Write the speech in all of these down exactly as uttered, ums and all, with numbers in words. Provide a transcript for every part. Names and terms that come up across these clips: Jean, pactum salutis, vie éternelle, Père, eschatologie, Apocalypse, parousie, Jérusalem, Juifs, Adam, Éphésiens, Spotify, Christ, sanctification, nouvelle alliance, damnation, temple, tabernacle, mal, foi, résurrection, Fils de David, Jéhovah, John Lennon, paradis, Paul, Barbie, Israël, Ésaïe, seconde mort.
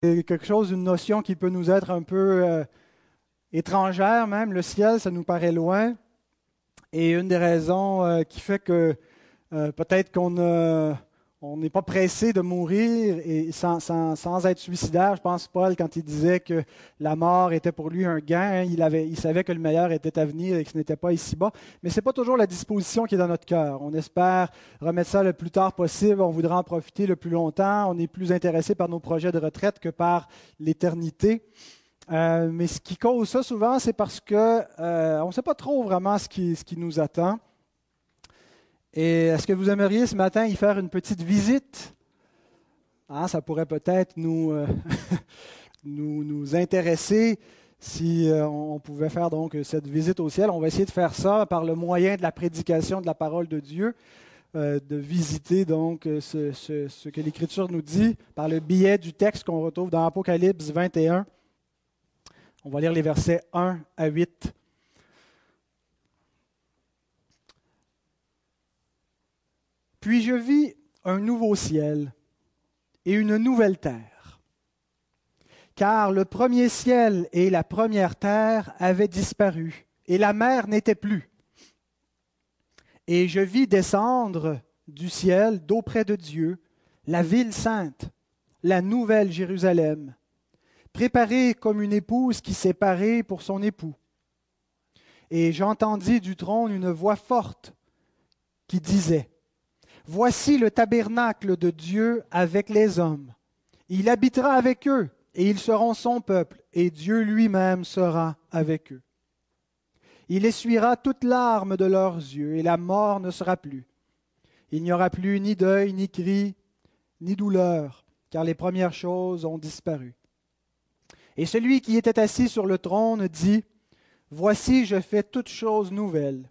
c'est quelque chose, une notion qui peut nous être un peu euh, étrangère même. Le ciel, ça nous paraît loin. Et une des raisons euh, qui fait que euh, peut-être qu'on euh, on n'est pas pressé de mourir et sans, sans, sans être suicidaire. Je pense Paul, quand il disait que la mort était pour lui un gain, hein, il, avait, il savait que le meilleur était à venir et que ce n'était pas ici-bas. Mais ce n'est pas toujours la disposition qui est dans notre cœur. On espère remettre ça le plus tard possible. On voudra en profiter le plus longtemps. On est plus intéressé par nos projets de retraite que par l'éternité. Euh, mais ce qui cause ça souvent, c'est parce qu'on euh, ne sait pas trop vraiment ce qui, ce qui nous attend. Et est-ce que vous aimeriez ce matin y faire une petite visite? Hein, ça pourrait peut-être nous, euh, nous, nous intéresser si euh, on pouvait faire donc cette visite au ciel. On va essayer de faire ça par le moyen de la prédication de la parole de Dieu, euh, de visiter donc ce, ce, ce que l'Écriture nous dit par le biais du texte qu'on retrouve dans Apocalypse vingt et un. On va lire les versets un à huit. « Puis je vis un nouveau ciel et une nouvelle terre, car le premier ciel et la première terre avaient disparu, et la mer n'était plus. Et je vis descendre du ciel d'auprès de Dieu la ville sainte, la nouvelle Jérusalem, préparée comme une épouse qui s'est parée pour son époux. Et j'entendis du trône une voix forte qui disait, « Voici le tabernacle de Dieu avec les hommes. Il habitera avec eux, et ils seront son peuple, et Dieu lui-même sera avec eux. Il essuiera toute larme de leurs yeux, et la mort ne sera plus. Il n'y aura plus ni deuil, ni cri, ni douleur, car les premières choses ont disparu. » Et celui qui était assis sur le trône dit, « Voici, je fais toutes choses nouvelles. »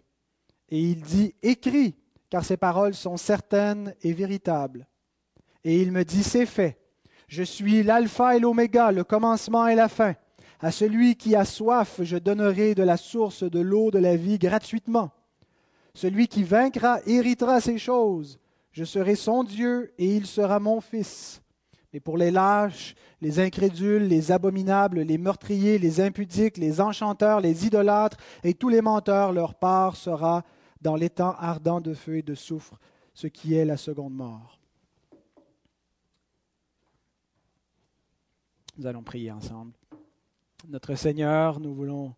Et il dit, « Écris, car ces paroles sont certaines et véritables. » Et il me dit, « C'est fait. Je suis l'alpha et l'oméga, le commencement et la fin. À celui qui a soif, je donnerai de la source de l'eau de la vie gratuitement. Celui qui vaincra héritera ces choses. Je serai son Dieu et il sera mon fils. » Mais pour les lâches, les incrédules, les abominables, les meurtriers, les impudiques, les enchanteurs, les idolâtres et tous les menteurs, leur part sera dans l'étang ardent de feu et de soufre, ce qui est la seconde mort. Nous allons prier ensemble. Notre Seigneur, nous voulons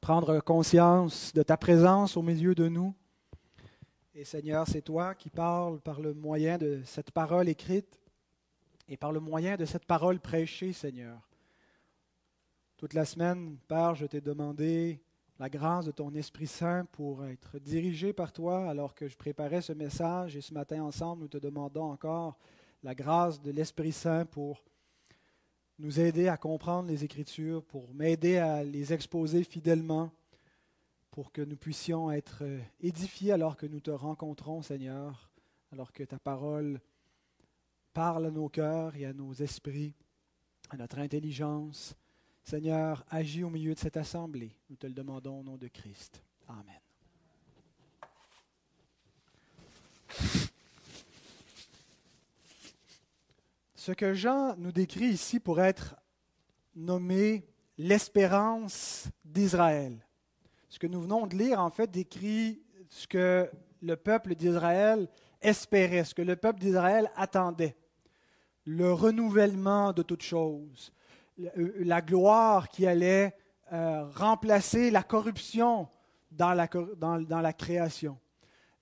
prendre conscience de ta présence au milieu de nous. Et Seigneur, c'est toi qui parles par le moyen de cette parole écrite. Et par le moyen de cette parole prêchée, Seigneur, toute la semaine, Père, je t'ai demandé la grâce de ton Esprit Saint pour être dirigé par toi alors que je préparais ce message. Et ce matin, ensemble, nous te demandons encore la grâce de l'Esprit Saint pour nous aider à comprendre les Écritures, pour m'aider à les exposer fidèlement, pour que nous puissions être édifiés alors que nous te rencontrons, Seigneur, alors que ta parole parle à nos cœurs et à nos esprits, à notre intelligence. Seigneur, agis au milieu de cette assemblée. Nous te le demandons au nom de Christ. Amen. Ce que Jean nous décrit ici pourrait être nommé l'espérance d'Israël. Ce que nous venons de lire, en fait, décrit ce que le peuple d'Israël espérait, ce que le peuple d'Israël attendait. Le renouvellement de toutes choses, la gloire qui allait euh, remplacer la corruption dans la, dans, dans la création,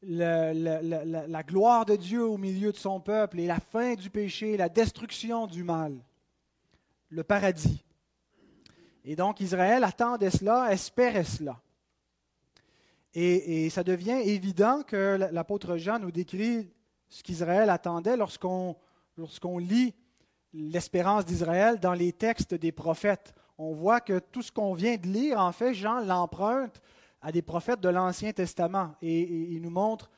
le, la, la, la gloire de Dieu au milieu de son peuple et la fin du péché, la destruction du mal, le paradis. Et donc Israël attendait cela, espérait cela. Et, et ça devient évident que l'apôtre Jean nous décrit ce qu'Israël attendait lorsqu'on, lorsqu'on lit l'espérance d'Israël dans les textes des prophètes. On voit que tout ce qu'on vient de lire, en fait, Jean l'emprunte à des prophètes de l'Ancien Testament. Et il nous montre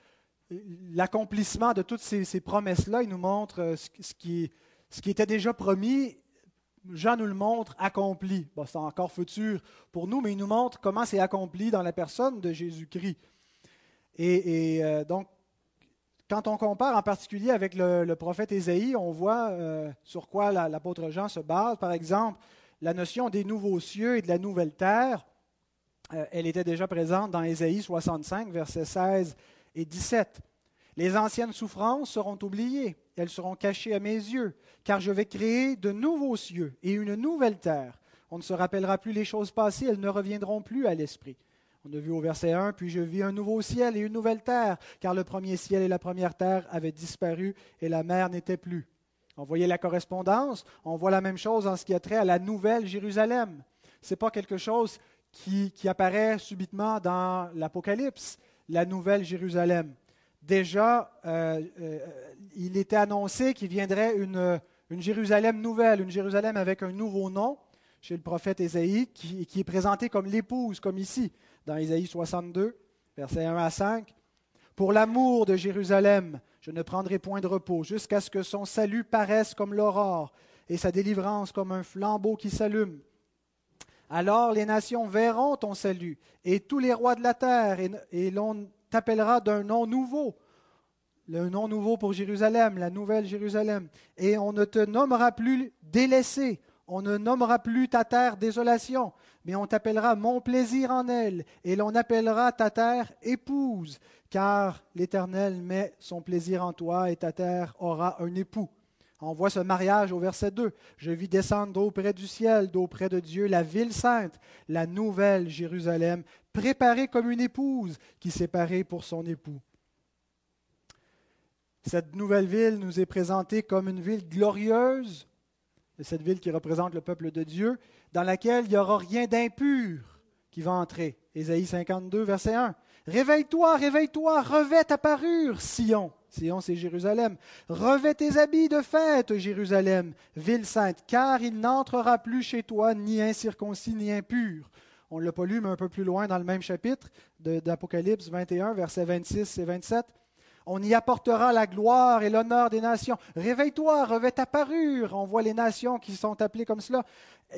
l'accomplissement de toutes ces, ces promesses-là. Il nous montre ce, ce, qui, ce qui était déjà promis. Jean nous le montre accompli. Bon, c'est encore futur pour nous, mais il nous montre comment c'est accompli dans la personne de Jésus-Christ. Et, et euh, donc, Quand on compare en particulier avec le, le prophète Ésaïe, on voit euh, sur quoi la, l'apôtre Jean se base. Par exemple, la notion des nouveaux cieux et de la nouvelle terre, euh, elle était déjà présente dans Ésaïe soixante-cinq, versets seize et dix-sept. « Les anciennes souffrances seront oubliées, elles seront cachées à mes yeux, car je vais créer de nouveaux cieux et une nouvelle terre. On ne se rappellera plus les choses passées, elles ne reviendront plus à l'esprit. » On a vu au verset un, « Puis je vis un nouveau ciel et une nouvelle terre, car le premier ciel et la première terre avaient disparu et la mer n'était plus. » On voyait la correspondance, on voit la même chose en ce qui a trait à la nouvelle Jérusalem. Ce n'est pas quelque chose qui, qui apparaît subitement dans l'Apocalypse, la nouvelle Jérusalem. Déjà, euh, euh, il était annoncé qu'il viendrait une, une Jérusalem nouvelle, une Jérusalem avec un nouveau nom, chez le prophète Ésaïe, qui, qui est présenté comme l'épouse, comme ici, dans Ésaïe soixante-deux, versets un à cinq. « Pour l'amour de Jérusalem, je ne prendrai point de repos, jusqu'à ce que son salut paraisse comme l'aurore et sa délivrance comme un flambeau qui s'allume. Alors les nations verront ton salut, et tous les rois de la terre, et, et l'on t'appellera d'un nom nouveau. » Le nom nouveau pour Jérusalem, la nouvelle Jérusalem. « Et on ne te nommera plus délaissé. » On ne nommera plus ta terre désolation, mais on t'appellera mon plaisir en elle, et l'on appellera ta terre épouse, car l'Éternel met son plaisir en toi, et ta terre aura un époux. » On voit ce mariage au verset deux. « Je vis descendre d'auprès du ciel, d'auprès de Dieu, la ville sainte, la nouvelle Jérusalem, préparée comme une épouse qui s'est parée pour son époux. » Cette nouvelle ville nous est présentée comme une ville glorieuse, cette ville qui représente le peuple de Dieu, dans laquelle il n'y aura rien d'impur qui va entrer. Ésaïe cinquante-deux, verset un. « Réveille-toi, réveille-toi, revêt ta parure, Sion. » Sion, c'est Jérusalem. « Revêt tes habits de fête, Jérusalem, ville sainte, car il n'entrera plus chez toi ni incirconcis ni impur. » On ne l'a pas lu, mais un peu plus loin dans le même chapitre de, d'Apocalypse vingt et un, versets vingt-six et vingt-sept. On y apportera la gloire et l'honneur des nations. Réveille-toi, revêt ta parure. On voit les nations qui sont appelées comme cela.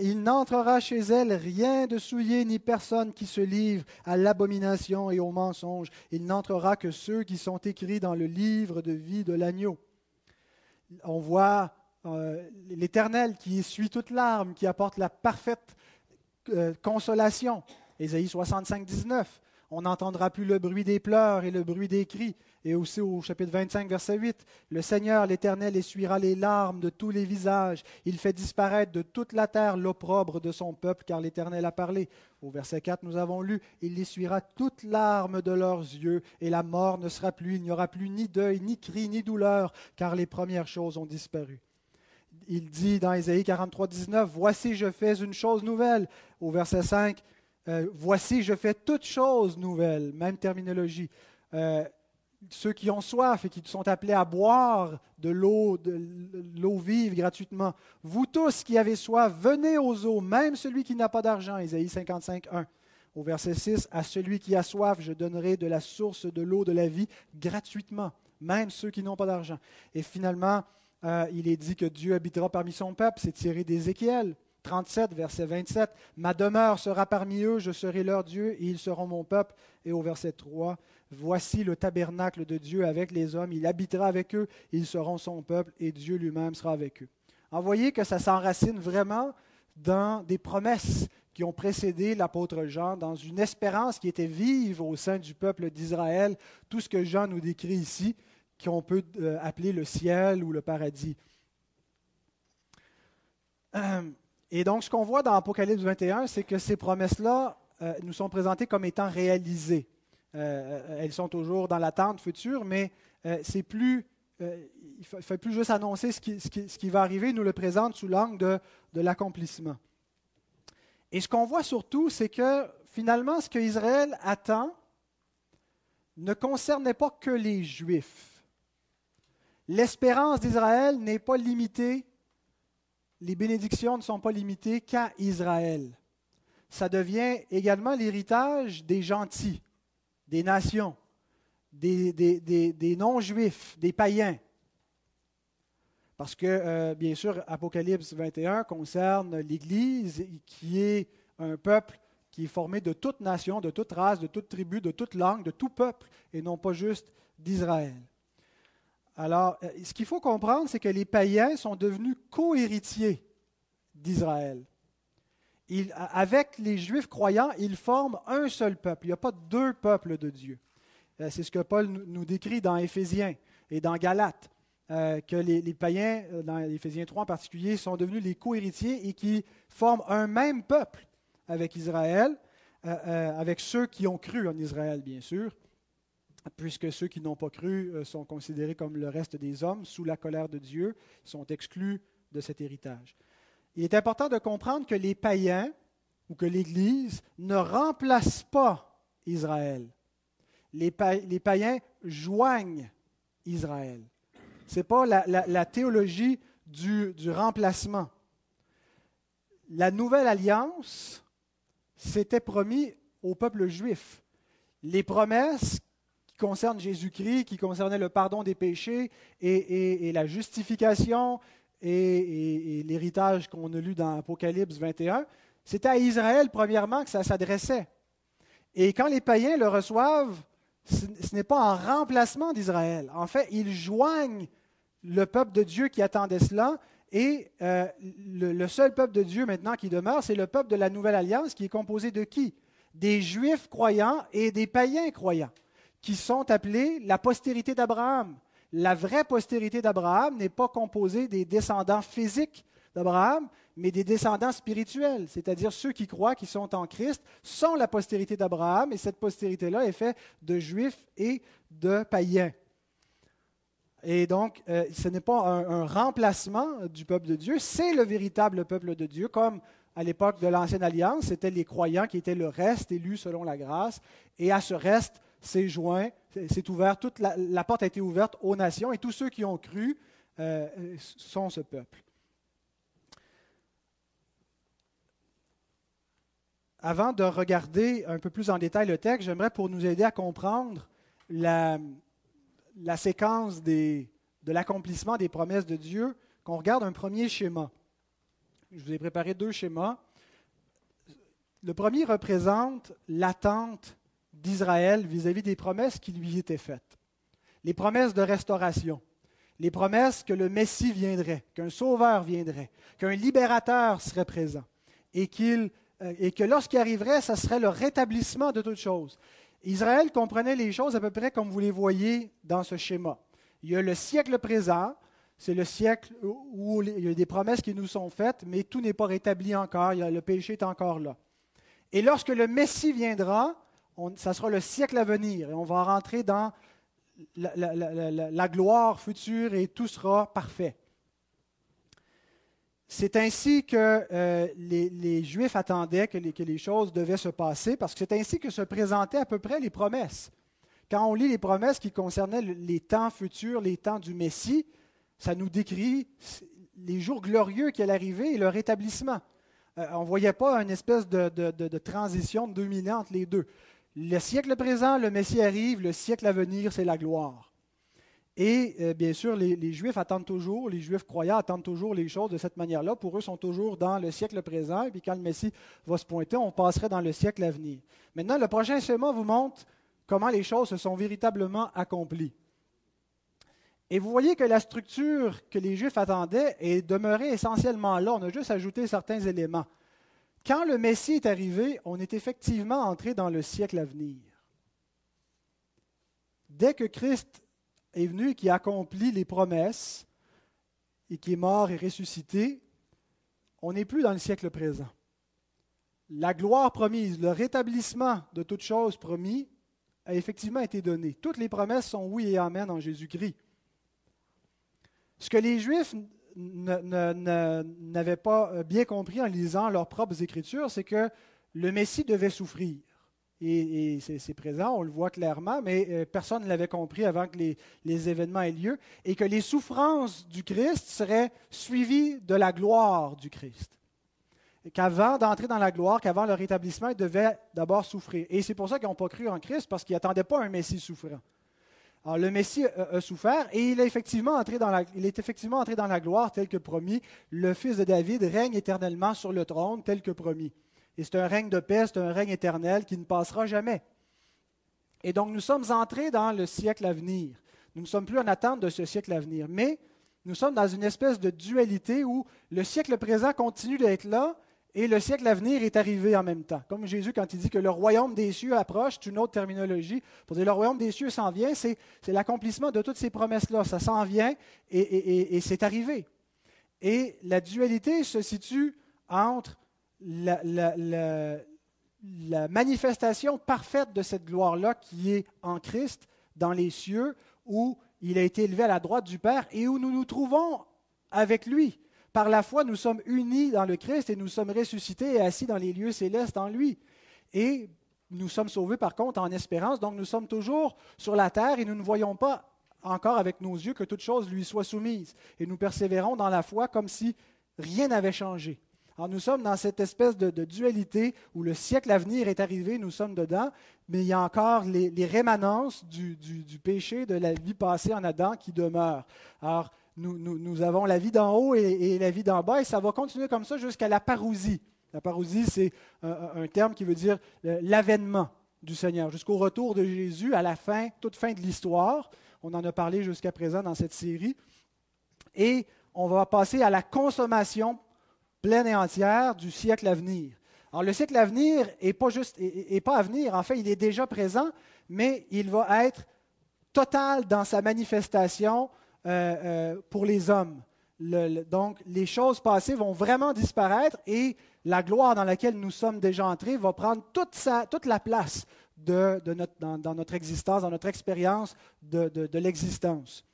Il n'entrera chez elles rien de souillé, ni personne qui se livre à l'abomination et au mensonge. Il n'entrera que ceux qui sont écrits dans le livre de vie de l'agneau. On voit euh, l'Éternel qui essuie toute larme, qui apporte la parfaite euh, consolation. Ésaïe soixante-cinq, dix-neuf. On n'entendra plus le bruit des pleurs et le bruit des cris. Et aussi au chapitre vingt-cinq, verset huit, « Le Seigneur, l'Éternel, essuiera les larmes de tous les visages. Il fait disparaître de toute la terre l'opprobre de son peuple, car l'Éternel a parlé. » Au verset quatre, nous avons lu, « Il essuiera toutes larmes de leurs yeux, et la mort ne sera plus. Il n'y aura plus ni deuil, ni cri, ni douleur, car les premières choses ont disparu. » Il dit dans Ésaïe quarante-trois, dix-neuf, « Voici, je fais une chose nouvelle. » Au verset cinq, Euh, voici, je fais toutes choses nouvelles, même terminologie. Euh, ceux qui ont soif et qui sont appelés à boire de l'eau, de l'eau vive gratuitement. Vous tous qui avez soif, venez aux eaux, même celui qui n'a pas d'argent. Ésaïe cinquante-cinq, un. Au verset six, à celui qui a soif, je donnerai de la source de l'eau de la vie gratuitement, même ceux qui n'ont pas d'argent. Et finalement, euh, il est dit que Dieu habitera parmi son peuple. C'est tiré d'Ézéchiel trente-sept, verset vingt-sept, « Ma demeure sera parmi eux, je serai leur Dieu, et ils seront mon peuple. » Et au verset trois, « Voici le tabernacle de Dieu avec les hommes, il habitera avec eux, ils seront son peuple, et Dieu lui-même sera avec eux. » Alors, voyez que ça s'enracine vraiment dans des promesses qui ont précédé l'apôtre Jean, dans une espérance qui était vive au sein du peuple d'Israël, tout ce que Jean nous décrit ici, qu'on peut euh, appeler le ciel ou le paradis. Euh, Et donc, ce qu'on voit dans Apocalypse vingt et un, c'est que ces promesses-là euh, nous sont présentées comme étant réalisées. Euh, elles sont toujours dans l'attente future, mais euh, c'est plus, euh, il ne faut plus juste annoncer ce qui, ce, qui, ce qui va arriver, nous le présente sous l'angle de, de l'accomplissement. Et ce qu'on voit surtout, c'est que finalement, ce que Israël attend ne concernait pas que les Juifs. L'espérance d'Israël n'est pas limitée. Les bénédictions ne sont pas limitées qu'à Israël. Ça devient également l'héritage des gentils, des nations, des, des, des, des non-juifs, des païens. Parce que, euh, bien sûr, Apocalypse vingt et un concerne l'Église, qui est un peuple qui est formé de toute nation, de toute race, de toute tribu, de toute langue, de tout peuple, et non pas juste d'Israël. Alors, ce qu'il faut comprendre, c'est que les païens sont devenus co-héritiers d'Israël. Ils, avec les Juifs croyants, ils forment un seul peuple. Il n'y a pas deux peuples de Dieu. C'est ce que Paul nous décrit dans Éphésiens et dans Galates, que les, les païens, dans Éphésiens trois en particulier, sont devenus les co-héritiers et qui forment un même peuple avec Israël, avec ceux qui ont cru en Israël, bien sûr, puisque ceux qui n'ont pas cru sont considérés comme le reste des hommes, sous la colère de Dieu, sont exclus de cet héritage. Il est important de comprendre que les païens, ou que l'Église, ne remplacent pas Israël. Les païens joignent Israël. Ce n'est pas la, la, la théologie du, du remplacement. La nouvelle alliance s'était promise au peuple juif. Les promesses qui concernent Jésus-Christ, qui concernaient le pardon des péchés et, et, et la justification, et, et, et l'héritage qu'on a lu dans Apocalypse vingt et un, c'était à Israël premièrement que ça s'adressait. Et quand les païens le reçoivent, ce n'est pas en remplacement d'Israël. En fait, ils joignent le peuple de Dieu qui attendait cela, et euh, le, le seul peuple de Dieu maintenant qui demeure, c'est le peuple de la Nouvelle Alliance, qui est composé de qui? Des Juifs croyants et des païens croyants, qui sont appelés la postérité d'Abraham. La vraie postérité d'Abraham n'est pas composée des descendants physiques d'Abraham, mais des descendants spirituels, c'est-à-dire ceux qui croient, qui sont en Christ, sont la postérité d'Abraham, et cette postérité-là est faite de Juifs et de païens. Et donc, euh, ce n'est pas un, un remplacement du peuple de Dieu, c'est le véritable peuple de Dieu, comme à l'époque de l'Ancienne Alliance, c'était les croyants qui étaient le reste élu selon la grâce, et à ce reste, c'est joint, c'est ouvert, toute la, la porte a été ouverte aux nations, et tous ceux qui ont cru euh, sont ce peuple. Avant de regarder un peu plus en détail le texte, j'aimerais, pour nous aider à comprendre la, la séquence des, de l'accomplissement des promesses de Dieu, qu'on regarde un premier schéma. Je vous ai préparé deux schémas. Le premier représente l'attente d'Israël vis-à-vis des promesses qui lui étaient faites. Les promesses de restauration, les promesses que le Messie viendrait, qu'un sauveur viendrait, qu'un libérateur serait présent, et, qu'il, et que lorsqu'il arriverait, ce serait le rétablissement de toutes choses. Israël comprenait les choses à peu près comme vous les voyez dans ce schéma. Il y a le siècle présent, c'est le siècle où il y a des promesses qui nous sont faites, mais tout n'est pas rétabli encore, le péché est encore là. Et lorsque le Messie viendra, On, ça sera le siècle à venir, et on va rentrer dans la, la, la, la, la gloire future, et tout sera parfait. C'est ainsi que euh, les, les Juifs attendaient que les, que les choses devaient se passer, parce que c'est ainsi que se présentaient à peu près les promesses. Quand on lit les promesses qui concernaient les temps futurs, les temps du Messie, ça nous décrit les jours glorieux qui allaient arriver et leur rétablissement. Euh, on ne voyait pas une espèce de, de, de, de transition dominante entre les deux. Le siècle présent, le Messie arrive, le siècle à venir, c'est la gloire. Et euh, bien sûr, les, les Juifs attendent toujours, les Juifs croyants attendent toujours les choses de cette manière-là. Pour eux, ils sont toujours dans le siècle présent, et puis quand le Messie va se pointer, on passerait dans le siècle à venir. Maintenant, le prochain schéma vous montre comment les choses se sont véritablement accomplies. Et vous voyez que la structure que les Juifs attendaient est demeurée essentiellement là. On a juste ajouté certains éléments. Quand le Messie est arrivé, on est effectivement entré dans le siècle à venir. Dès que Christ est venu et qui accomplit les promesses, et qui est mort et ressuscité, on n'est plus dans le siècle présent. La gloire promise, le rétablissement de toutes choses promis, a effectivement été donné. Toutes les promesses sont oui et amen en Jésus-Christ. Ce que les Juifs Ne, ne, ne, n'avaient pas bien compris en lisant leurs propres Écritures, c'est que le Messie devait souffrir. Et, et c'est, c'est présent, on le voit clairement, mais personne ne l'avait compris avant que les, les événements aient lieu, et que les souffrances du Christ seraient suivies de la gloire du Christ. Et qu'avant d'entrer dans la gloire, qu'avant le rétablissement, ils devaient d'abord souffrir. Et c'est pour ça qu'ils n'ont pas cru en Christ, parce qu'ils n'attendaient pas un Messie souffrant. Alors, le Messie a souffert, et il est effectivement entré dans la, il est effectivement entré dans la gloire, tel que promis. Le Fils de David règne éternellement sur le trône, tel que promis. Et c'est un règne de paix, c'est un règne éternel qui ne passera jamais. Et donc, nous sommes entrés dans le siècle à venir, Nous ne sommes plus en attente de ce siècle à venir, mais nous sommes dans une espèce de dualité où le siècle présent continue d'être là et le siècle à venir est arrivé en même temps. Comme Jésus, quand il dit que le royaume des cieux approche, c'est une autre terminologie, pour dire le royaume des cieux s'en vient, c'est, c'est l'accomplissement de toutes ces promesses-là. Ça s'en vient et, et, et, et c'est arrivé. Et la dualité se situe entre la, la, la, la manifestation parfaite de cette gloire-là qui est en Christ, dans les cieux, où il a été élevé à la droite du Père et où nous nous trouvons avec lui. Par la foi, nous sommes unis dans le Christ et nous sommes ressuscités et assis dans les lieux célestes en lui. Et nous sommes sauvés, par contre, en espérance. Donc, nous sommes toujours sur la terre et nous ne voyons pas encore avec nos yeux que toute chose lui soit soumise. Et nous persévérons dans la foi comme si rien n'avait changé. Alors, nous sommes dans cette espèce de, de dualité où le siècle à venir est arrivé, nous sommes dedans, mais il y a encore les, les rémanences du, du, du péché, de la vie passée en Adam qui demeurent. Alors, nous, nous, nous avons la vie d'en haut et, et la vie d'en bas, et ça va continuer comme ça jusqu'à la parousie. La parousie, c'est un, un terme qui veut dire l'avènement du Seigneur, jusqu'au retour de Jésus, à la fin, toute fin de l'histoire. On en a parlé jusqu'à présent dans cette série. Et on va passer à la consommation pleine et entière du siècle à venir. Alors, le siècle à venir n'est pas juste, est, est pas à venir. En fait, il est déjà présent, mais il va être total dans sa manifestation euh, euh, pour les hommes. Le, le, donc, les choses passées vont vraiment disparaître et la gloire dans laquelle nous sommes déjà entrés va prendre toute, sa, toute la place de, de notre, dans, dans notre existence, dans notre expérience de, de, de l'existence.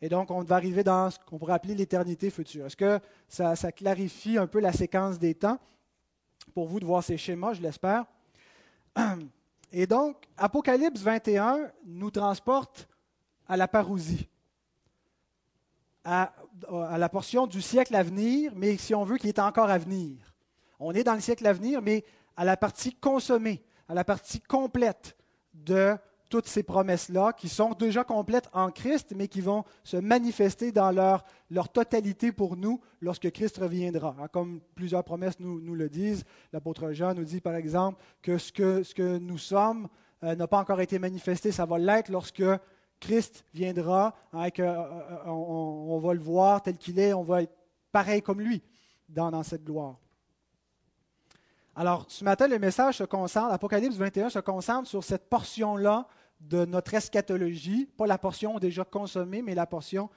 Et donc, on va arriver dans ce qu'on pourrait appeler l'éternité future. Est-ce que ça, ça clarifie un peu la séquence des temps pour vous de voir ces schémas, je l'espère? Et donc, Apocalypse vingt et un nous transporte à la parousie, à, à la portion du siècle à venir, mais si on veut, qui est encore à venir. On est dans le siècle à venir, mais à la partie consommée, à la partie complète de toutes ces promesses-là qui sont déjà complètes en Christ, mais qui vont se manifester dans leur, leur totalité pour nous lorsque Christ reviendra. Comme plusieurs promesses nous, nous le disent, l'apôtre Jean nous dit par exemple que ce que, ce que nous sommes euh, n'a pas encore été manifesté, ça va l'être lorsque Christ viendra, hein, que, euh, on, on va le voir tel qu'il est, on va être pareil comme lui dans, dans cette gloire. Alors, ce matin, le message se concentre, l'Apocalypse vingt et un se concentre sur cette portion-là de notre eschatologie, pas la portion déjà consommée, mais la portion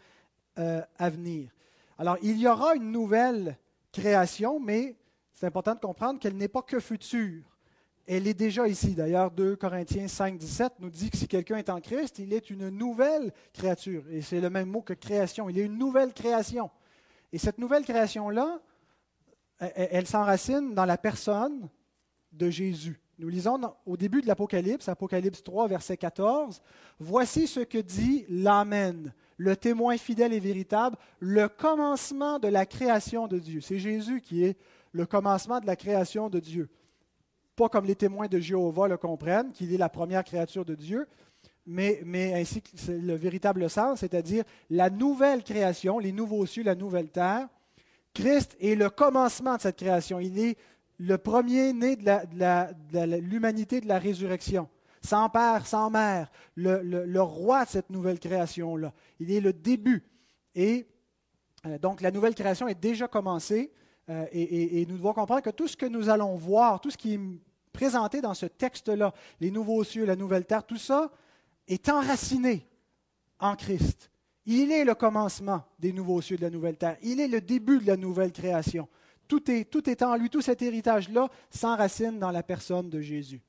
euh, à venir. Alors, il y aura une nouvelle création, mais c'est important de comprendre qu'elle n'est pas que future. Elle est déjà ici. D'ailleurs, deux Corinthiens cinq, dix-sept nous dit que si quelqu'un est en Christ, il est une nouvelle créature. Et c'est le même mot que création. Il est une nouvelle création. Et cette nouvelle création-là, elle s'enracine dans la personne de Jésus. Nous lisons au début de l'Apocalypse, Apocalypse trois, verset quatorze, « Voici ce que dit l'Amen, le témoin fidèle et véritable, le commencement de la création de Dieu. » C'est Jésus qui est le commencement de la création de Dieu. Pas comme les témoins de Jéhovah le comprennent, qu'il est la première créature de Dieu, mais, mais ainsi que c'est le véritable sens, c'est-à-dire la nouvelle création, les nouveaux cieux, la nouvelle terre. Christ est le commencement de cette création. Il est le premier-né de, la, de, la, de l'humanité de la résurrection. Sans père, sans mère, le, le, le roi de cette nouvelle création-là. Il est le début. Et euh, donc, la nouvelle création est déjà commencée. Euh, et, et, et nous devons comprendre que tout ce que nous allons voir, tout ce qui est présenté dans ce texte-là, les nouveaux cieux, la nouvelle terre, tout ça est enraciné en Christ. Il est le commencement des nouveaux cieux de la nouvelle terre. Il est le début de la nouvelle création. Tout est, tout est en lui, tout cet héritage-là s'enracine dans la personne de Jésus.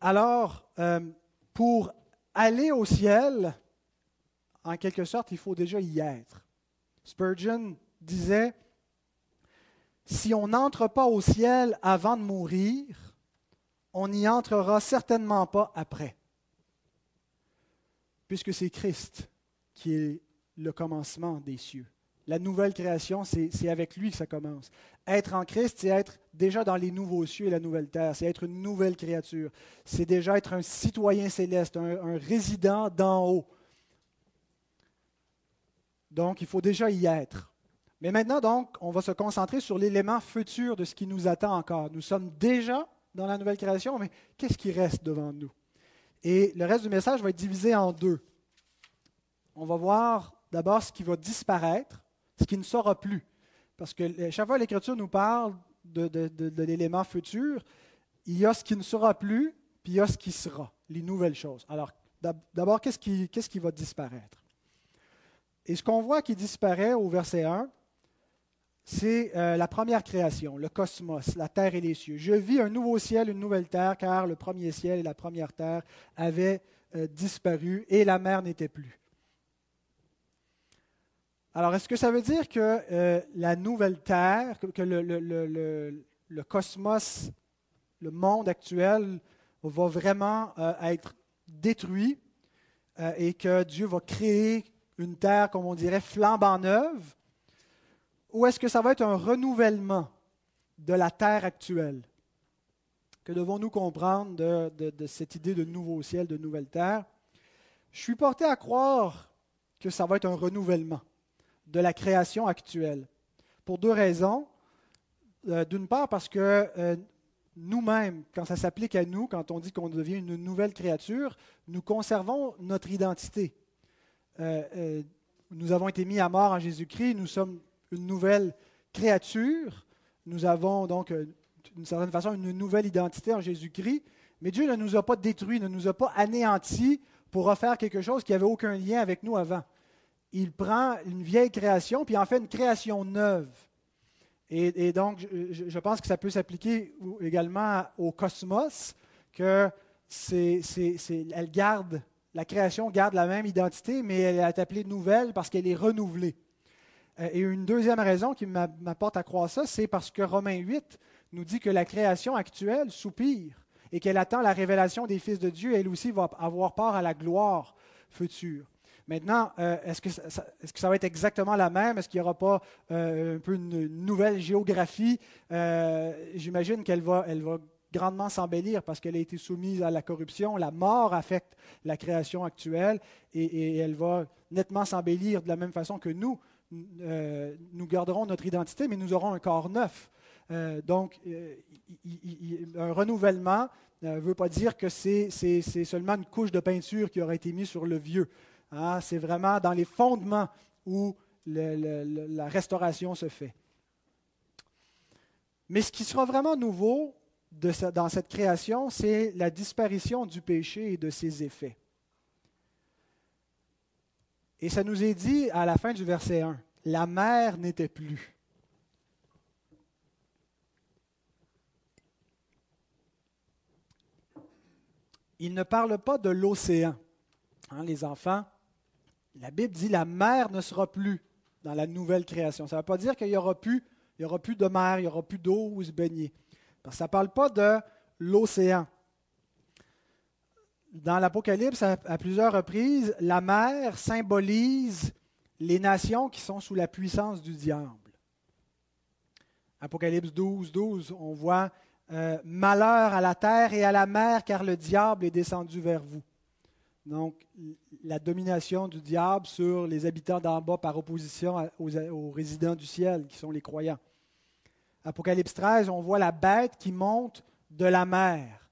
Alors, euh, pour aller au ciel, en quelque sorte, il faut déjà y être. Spurgeon disait, « Si on n'entre pas au ciel avant de mourir, on n'y entrera certainement pas après. » Puisque c'est Christ qui est le commencement des cieux. La nouvelle création, c'est, c'est avec lui que ça commence. Être en Christ, c'est être déjà dans les nouveaux cieux et la nouvelle terre. C'est être une nouvelle créature. C'est déjà être un citoyen céleste, un, un résident d'en haut. Donc, il faut déjà y être. Mais maintenant, donc, on va se concentrer sur l'élément futur de ce qui nous attend encore. Nous sommes déjà dans la nouvelle création, mais qu'est-ce qui reste devant nous? Et le reste du message va être divisé en deux. On va voir d'abord ce qui va disparaître, ce qui ne sera plus. Parce que chaque fois que l'Écriture nous parle de, de, de, de l'élément futur, il y a ce qui ne sera plus, puis il y a ce qui sera, les nouvelles choses. Alors, d'abord, qu'est-ce qui, qu'est-ce qui va disparaître? Et ce qu'on voit qui disparaît au verset un, c'est euh, la première création, le cosmos, la terre et les cieux. « Je vis un nouveau ciel, une nouvelle terre, car le premier ciel et la première terre avaient euh, disparu et la mer n'était plus. » Alors, est-ce que ça veut dire que euh, la nouvelle terre, que le, le, le, le, le cosmos, le monde actuel va vraiment euh, être détruit euh, et que Dieu va créer une terre, comme on dirait, flambant neuve? Ou est-ce que ça va être un renouvellement de la terre actuelle? Que devons-nous comprendre de, de, de cette idée de nouveau ciel, de nouvelle terre? Je suis porté à croire que ça va être un renouvellement de la création actuelle, pour deux raisons. Euh, d'une part, parce que euh, nous-mêmes, quand ça s'applique à nous, quand on dit qu'on devient une nouvelle créature, nous conservons notre identité. Euh, euh, nous avons été mis à mort en Jésus-Christ, nous sommes une nouvelle créature, nous avons donc, d'une certaine façon, une nouvelle identité en Jésus-Christ, mais Dieu ne nous a pas détruits, ne nous a pas anéantis pour refaire quelque chose qui n'avait aucun lien avec nous avant. Il prend une vieille création, puis en fait une création neuve. Et, et donc, je, je pense que ça peut s'appliquer également au cosmos, que c'est, c'est, c'est, elle garde, la création garde la même identité, mais elle est appelée nouvelle parce qu'elle est renouvelée. Et une deuxième raison qui m'apporte à croire ça, c'est parce que Romains huit nous dit que la création actuelle soupire et qu'elle attend la révélation des fils de Dieu, et elle aussi va avoir part à la gloire future. Maintenant, euh, est-ce que ça, ça, est-ce que ça va être exactement la même? Est-ce qu'il n'y aura pas euh, un peu une nouvelle géographie? Euh, j'imagine qu'elle va, elle va grandement s'embellir parce qu'elle a été soumise à la corruption. La mort affecte la création actuelle et, et elle va nettement s'embellir de la même façon que nous. Euh, nous garderons notre identité, mais nous aurons un corps neuf. Euh, donc, euh, y, y, y, un renouvellement ne euh, veut pas dire que c'est, c'est, c'est seulement une couche de peinture qui aura été mise sur le vieux. Ah, c'est vraiment dans les fondements où le, le, le, la restauration se fait. Mais ce qui sera vraiment nouveau de ce, dans cette création, c'est la disparition du péché et de ses effets. Et ça nous est dit à la fin du verset un, « La mer n'était plus ». Il ne parle pas de l'océan. Hein, les enfants, la Bible dit la mer ne sera plus dans la nouvelle création. Ça ne veut pas dire qu'il n'y aura plus, il y aura plus de mer, il n'y aura plus d'eau où se baigner. Parce que ça ne parle pas de l'océan. Dans l'Apocalypse, à, à plusieurs reprises, la mer symbolise les nations qui sont sous la puissance du diable. Apocalypse douze, douze, on voit euh, « Malheur à la terre et à la mer, car le diable est descendu vers vous ». Donc, la domination du diable sur les habitants d'en bas par opposition aux, aux résidents du ciel, qui sont les croyants. Apocalypse treize, on voit la bête qui monte de la mer,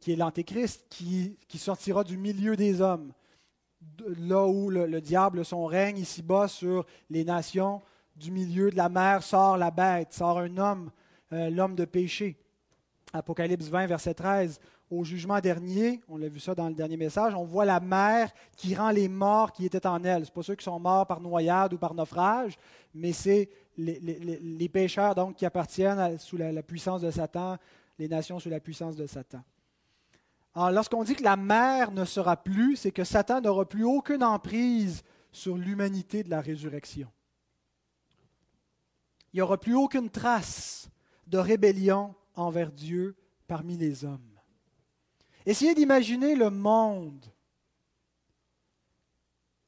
qui est l'antéchrist, qui, qui sortira du milieu des hommes, là où le, le diable, son règne, ici-bas, sur les nations du milieu de la mer, sort la bête, sort un homme, euh, l'homme de péché. Apocalypse vingt, verset treize. Au jugement dernier, on l'a vu ça dans le dernier message, on voit la mer qui rend les morts qui étaient en elle. Ce n'est pas ceux qui sont morts par noyade ou par naufrage, mais c'est les, les, les pécheurs donc, qui appartiennent à, sous la, la puissance de Satan, les nations sous la puissance de Satan. Alors, lorsqu'on dit que la mer ne sera plus, c'est que Satan n'aura plus aucune emprise sur l'humanité de la résurrection. Il n'y aura plus aucune trace de rébellion envers Dieu parmi les hommes. Essayez d'imaginer le monde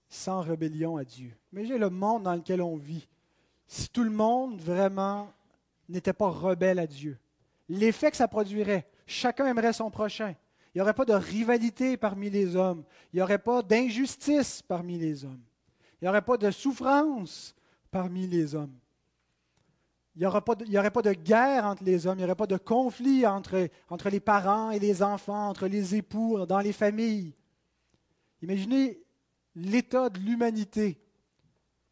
sans rébellion à Dieu. Imaginez le monde dans lequel on vit. Si tout le monde vraiment n'était pas rebelle à Dieu, l'effet que ça produirait, chacun aimerait son prochain. Il n'y aurait pas de rivalité parmi les hommes. Il n'y aurait pas d'injustice parmi les hommes. Il n'y aurait pas de souffrance parmi les hommes. Il n'y aurait pas de guerre entre les hommes, il n'y aurait pas de conflit entre, entre les parents et les enfants, entre les époux, dans les familles. Imaginez l'état de l'humanité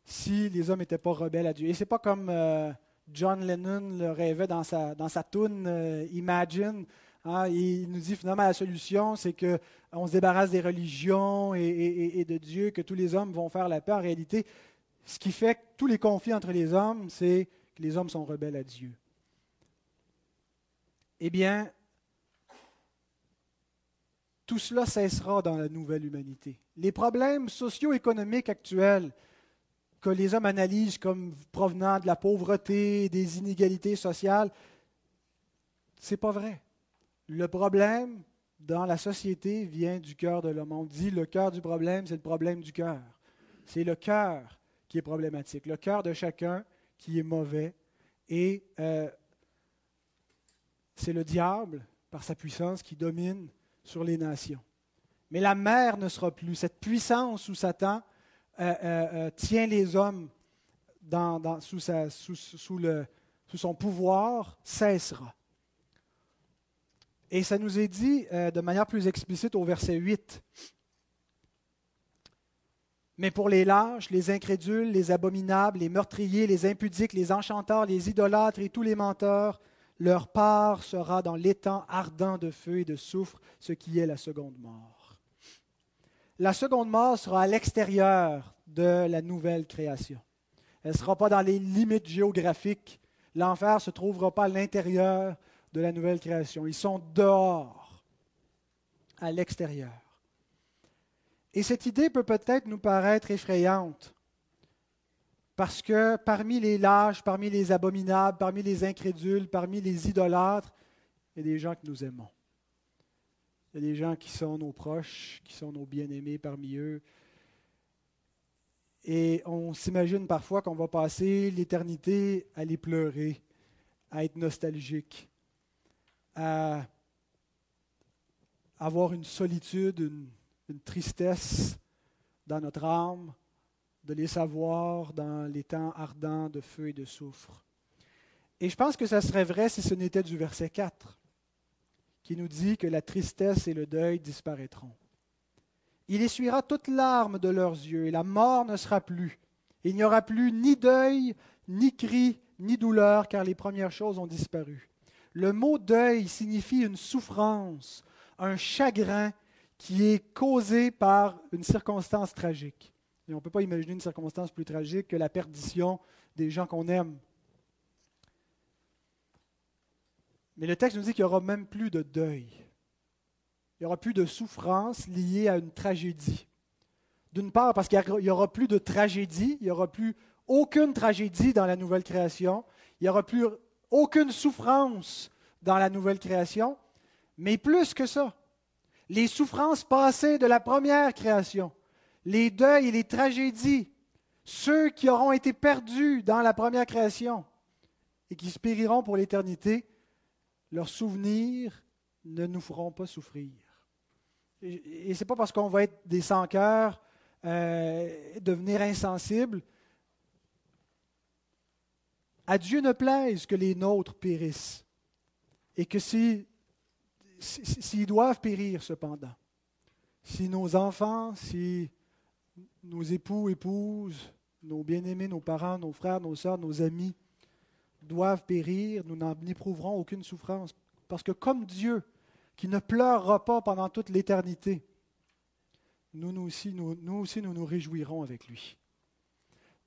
si les hommes n'étaient pas rebelles à Dieu. Et ce n'est pas comme euh, John Lennon le rêvait dans sa, dans sa toune euh, « Imagine ». Hein, il nous dit finalement la solution, c'est qu'on se débarrasse des religions et, et, et de Dieu, que tous les hommes vont faire la paix. En réalité, ce qui fait tous les conflits entre les hommes, c'est que les hommes sont rebelles à Dieu. Eh bien, tout cela cessera dans la nouvelle humanité. Les problèmes socio-économiques actuels que les hommes analysent comme provenant de la pauvreté, des inégalités sociales, ce n'est pas vrai. Le problème dans la société vient du cœur de l'homme. On dit le cœur du problème, c'est le problème du cœur. C'est le cœur qui est problématique, le cœur de chacun qui est mauvais. Et euh, c'est le diable, par sa puissance, qui domine sur les nations. Mais la mer ne sera plus. Cette puissance où Satan euh, euh, tient les hommes dans, dans, sous, sa, sous, sous, le, sous son pouvoir cessera. Et ça nous est dit euh, de manière plus explicite au verset huit. Mais pour les lâches, les incrédules, les abominables, les meurtriers, les impudiques, les enchanteurs, les idolâtres et tous les menteurs, leur part sera dans l'étang ardent de feu et de soufre, ce qui est la seconde mort. La seconde mort sera à l'extérieur de la nouvelle création. Elle ne sera pas dans les limites géographiques. L'enfer ne se trouvera pas à l'intérieur de la nouvelle création. Ils sont dehors, à l'extérieur. Et cette idée peut peut-être nous paraître effrayante, parce que parmi les lâches, parmi les abominables, parmi les incrédules, parmi les idolâtres, il y a des gens que nous aimons. Il y a des gens qui sont nos proches, qui sont nos bien-aimés parmi eux. Et on s'imagine parfois qu'on va passer l'éternité à les pleurer, à être nostalgique, à avoir une solitude, une, une tristesse dans notre âme, de les savoir dans les temps ardents de feu et de soufre. Et je pense que ça serait vrai si ce n'était du verset quatre, qui nous dit que la tristesse et le deuil disparaîtront. Il essuiera toute larme de leurs yeux, et la mort ne sera plus. Il n'y aura plus ni deuil, ni cri, ni douleur, car les premières choses ont disparu. Le mot « deuil » signifie une souffrance, un chagrin qui est causé par une circonstance tragique. Et on ne peut pas imaginer une circonstance plus tragique que la perdition des gens qu'on aime. Mais le texte nous dit qu'il n'y aura même plus de deuil. Il n'y aura plus de souffrance liée à une tragédie. D'une part, parce qu'il n'y aura plus de tragédie, il n'y aura plus aucune tragédie dans la nouvelle création, il n'y aura plus aucune souffrance dans la nouvelle création, mais plus que ça, les souffrances passées de la première création, les deuils et les tragédies, ceux qui auront été perdus dans la première création et qui se périront pour l'éternité, leurs souvenirs ne nous feront pas souffrir. Et ce n'est pas parce qu'on va être des sans-cœurs, euh, devenir insensibles. À Dieu ne plaise que les nôtres périssent, et que s'ils si, si, si doivent périr cependant, si nos enfants, si nos époux, épouses, nos bien-aimés, nos parents, nos frères, nos sœurs, nos amis doivent périr, nous n'en éprouverons aucune souffrance. Parce que comme Dieu, qui ne pleurera pas pendant toute l'éternité, nous, nous, aussi, nous, nous aussi nous nous réjouirons avec lui.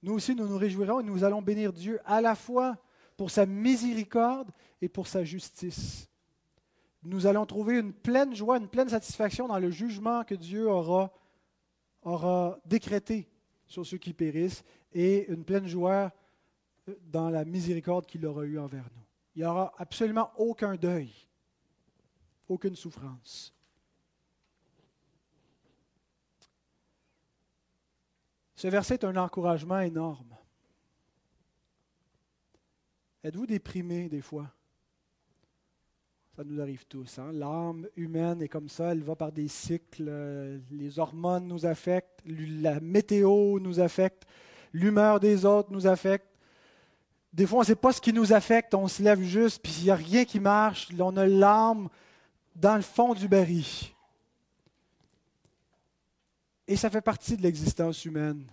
Nous aussi, nous nous réjouirons et nous allons bénir Dieu à la fois pour sa miséricorde et pour sa justice. Nous allons trouver une pleine joie, une pleine satisfaction dans le jugement que Dieu aura, aura décrété sur ceux qui périssent et une pleine joie dans la miséricorde qu'il aura eue envers nous. Il n'y aura absolument aucun deuil, aucune souffrance. Ce verset est un encouragement énorme. Êtes-vous déprimé des fois? Ça nous arrive tous. Hein? L'âme humaine est comme ça, elle va par des cycles. Les hormones nous affectent, la météo nous affecte, l'humeur des autres nous affecte. Des fois, on ne sait pas ce qui nous affecte, on se lève juste, puis il n'y a rien qui marche, on a l'âme dans le fond du baril. Et ça fait partie de l'existence humaine.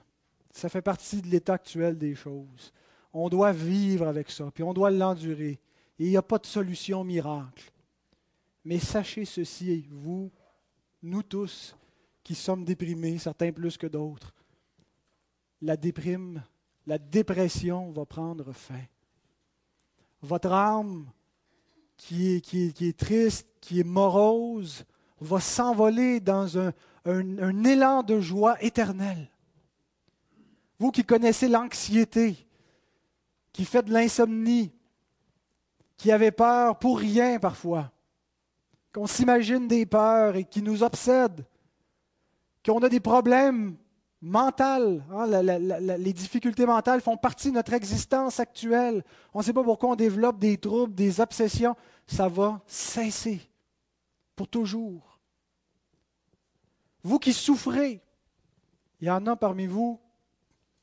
Ça fait partie de l'état actuel des choses. On doit vivre avec ça, puis on doit l'endurer. Et il n'y a pas de solution miracle. Mais sachez ceci, vous, nous tous, qui sommes déprimés, certains plus que d'autres, la déprime, la dépression va prendre fin. Votre âme, qui est, qui est, qui est triste, qui est morose, va s'envoler dans un, un, un élan de joie éternelle. Vous qui connaissez l'anxiété, qui faites de l'insomnie, qui avez peur pour rien parfois, qu'on s'imagine des peurs et qui nous obsèdent, qu'on a des problèmes mentaux, hein, la, la, la, les difficultés mentales font partie de notre existence actuelle. On ne sait pas pourquoi on développe des troubles, des obsessions. Ça va cesser pour toujours. Vous qui souffrez, il y en a parmi vous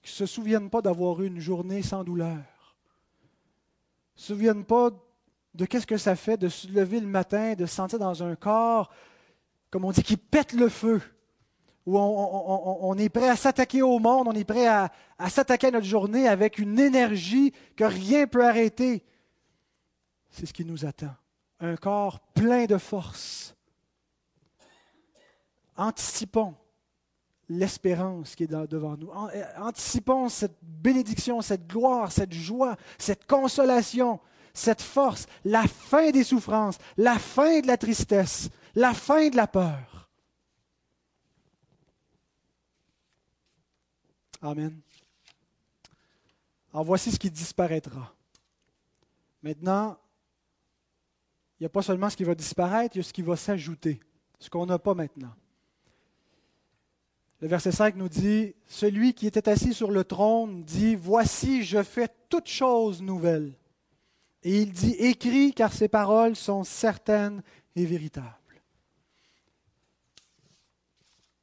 qui ne se souviennent pas d'avoir eu une journée sans douleur. Ne se souviennent pas de qu'est-ce que ça fait de se lever le matin, de se sentir dans un corps, comme on dit, qui pète le feu, où on, on, on est prêt à s'attaquer au monde, on est prêt à, à s'attaquer à notre journée avec une énergie que rien ne peut arrêter. C'est ce qui nous attend. Un corps plein de force. Anticipons l'espérance qui est devant nous. Anticipons cette bénédiction, cette gloire, cette joie, cette consolation, cette force, la fin des souffrances, la fin de la tristesse, la fin de la peur. Amen. Alors voici ce qui disparaîtra. Maintenant, il n'y a pas seulement ce qui va disparaître, il y a ce qui va s'ajouter, ce qu'on n'a pas maintenant. Le verset cinq nous dit, « Celui qui était assis sur le trône dit, « Voici, je fais toutes choses nouvelles. » Et il dit, « Écris, car ces paroles sont certaines et véritables. »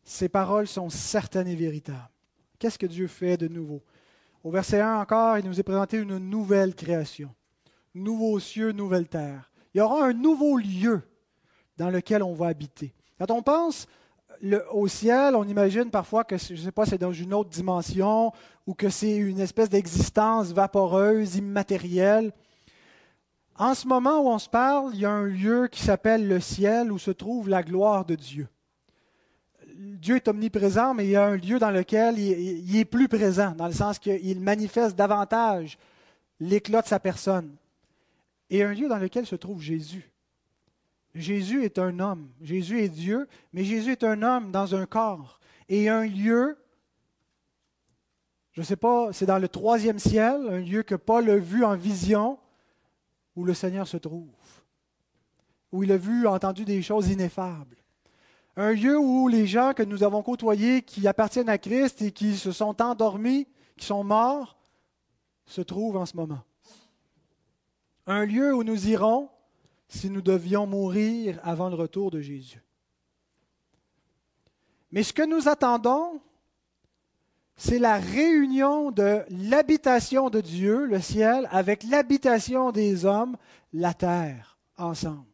Ces paroles sont certaines et véritables. Qu'est-ce que Dieu fait de nouveau? Au verset un encore, il nous est présenté une nouvelle création. Nouveaux cieux, nouvelle terre. Il y aura un nouveau lieu dans lequel on va habiter. Quand on pense... Le, au ciel, on imagine parfois que, je ne sais pas, c'est dans une autre dimension ou que c'est une espèce d'existence vaporeuse, immatérielle. En ce moment où on se parle, il y a un lieu qui s'appelle le ciel où se trouve la gloire de Dieu. Dieu est omniprésent, mais il y a un lieu dans lequel il, il est plus présent, dans le sens qu'il manifeste davantage l'éclat de sa personne. Et un lieu dans lequel se trouve Jésus. Jésus est un homme. Jésus est Dieu, mais Jésus est un homme dans un corps. Et un lieu, je ne sais pas, c'est dans le troisième ciel, un lieu que Paul a vu en vision, où le Seigneur se trouve, où il a vu, entendu des choses ineffables. Un lieu où les gens que nous avons côtoyés, qui appartiennent à Christ et qui se sont endormis, qui sont morts, se trouvent en ce moment. Un lieu où nous irons, si nous devions mourir avant le retour de Jésus. Mais ce que nous attendons, c'est la réunion de l'habitation de Dieu, le ciel, avec l'habitation des hommes, la terre, ensemble.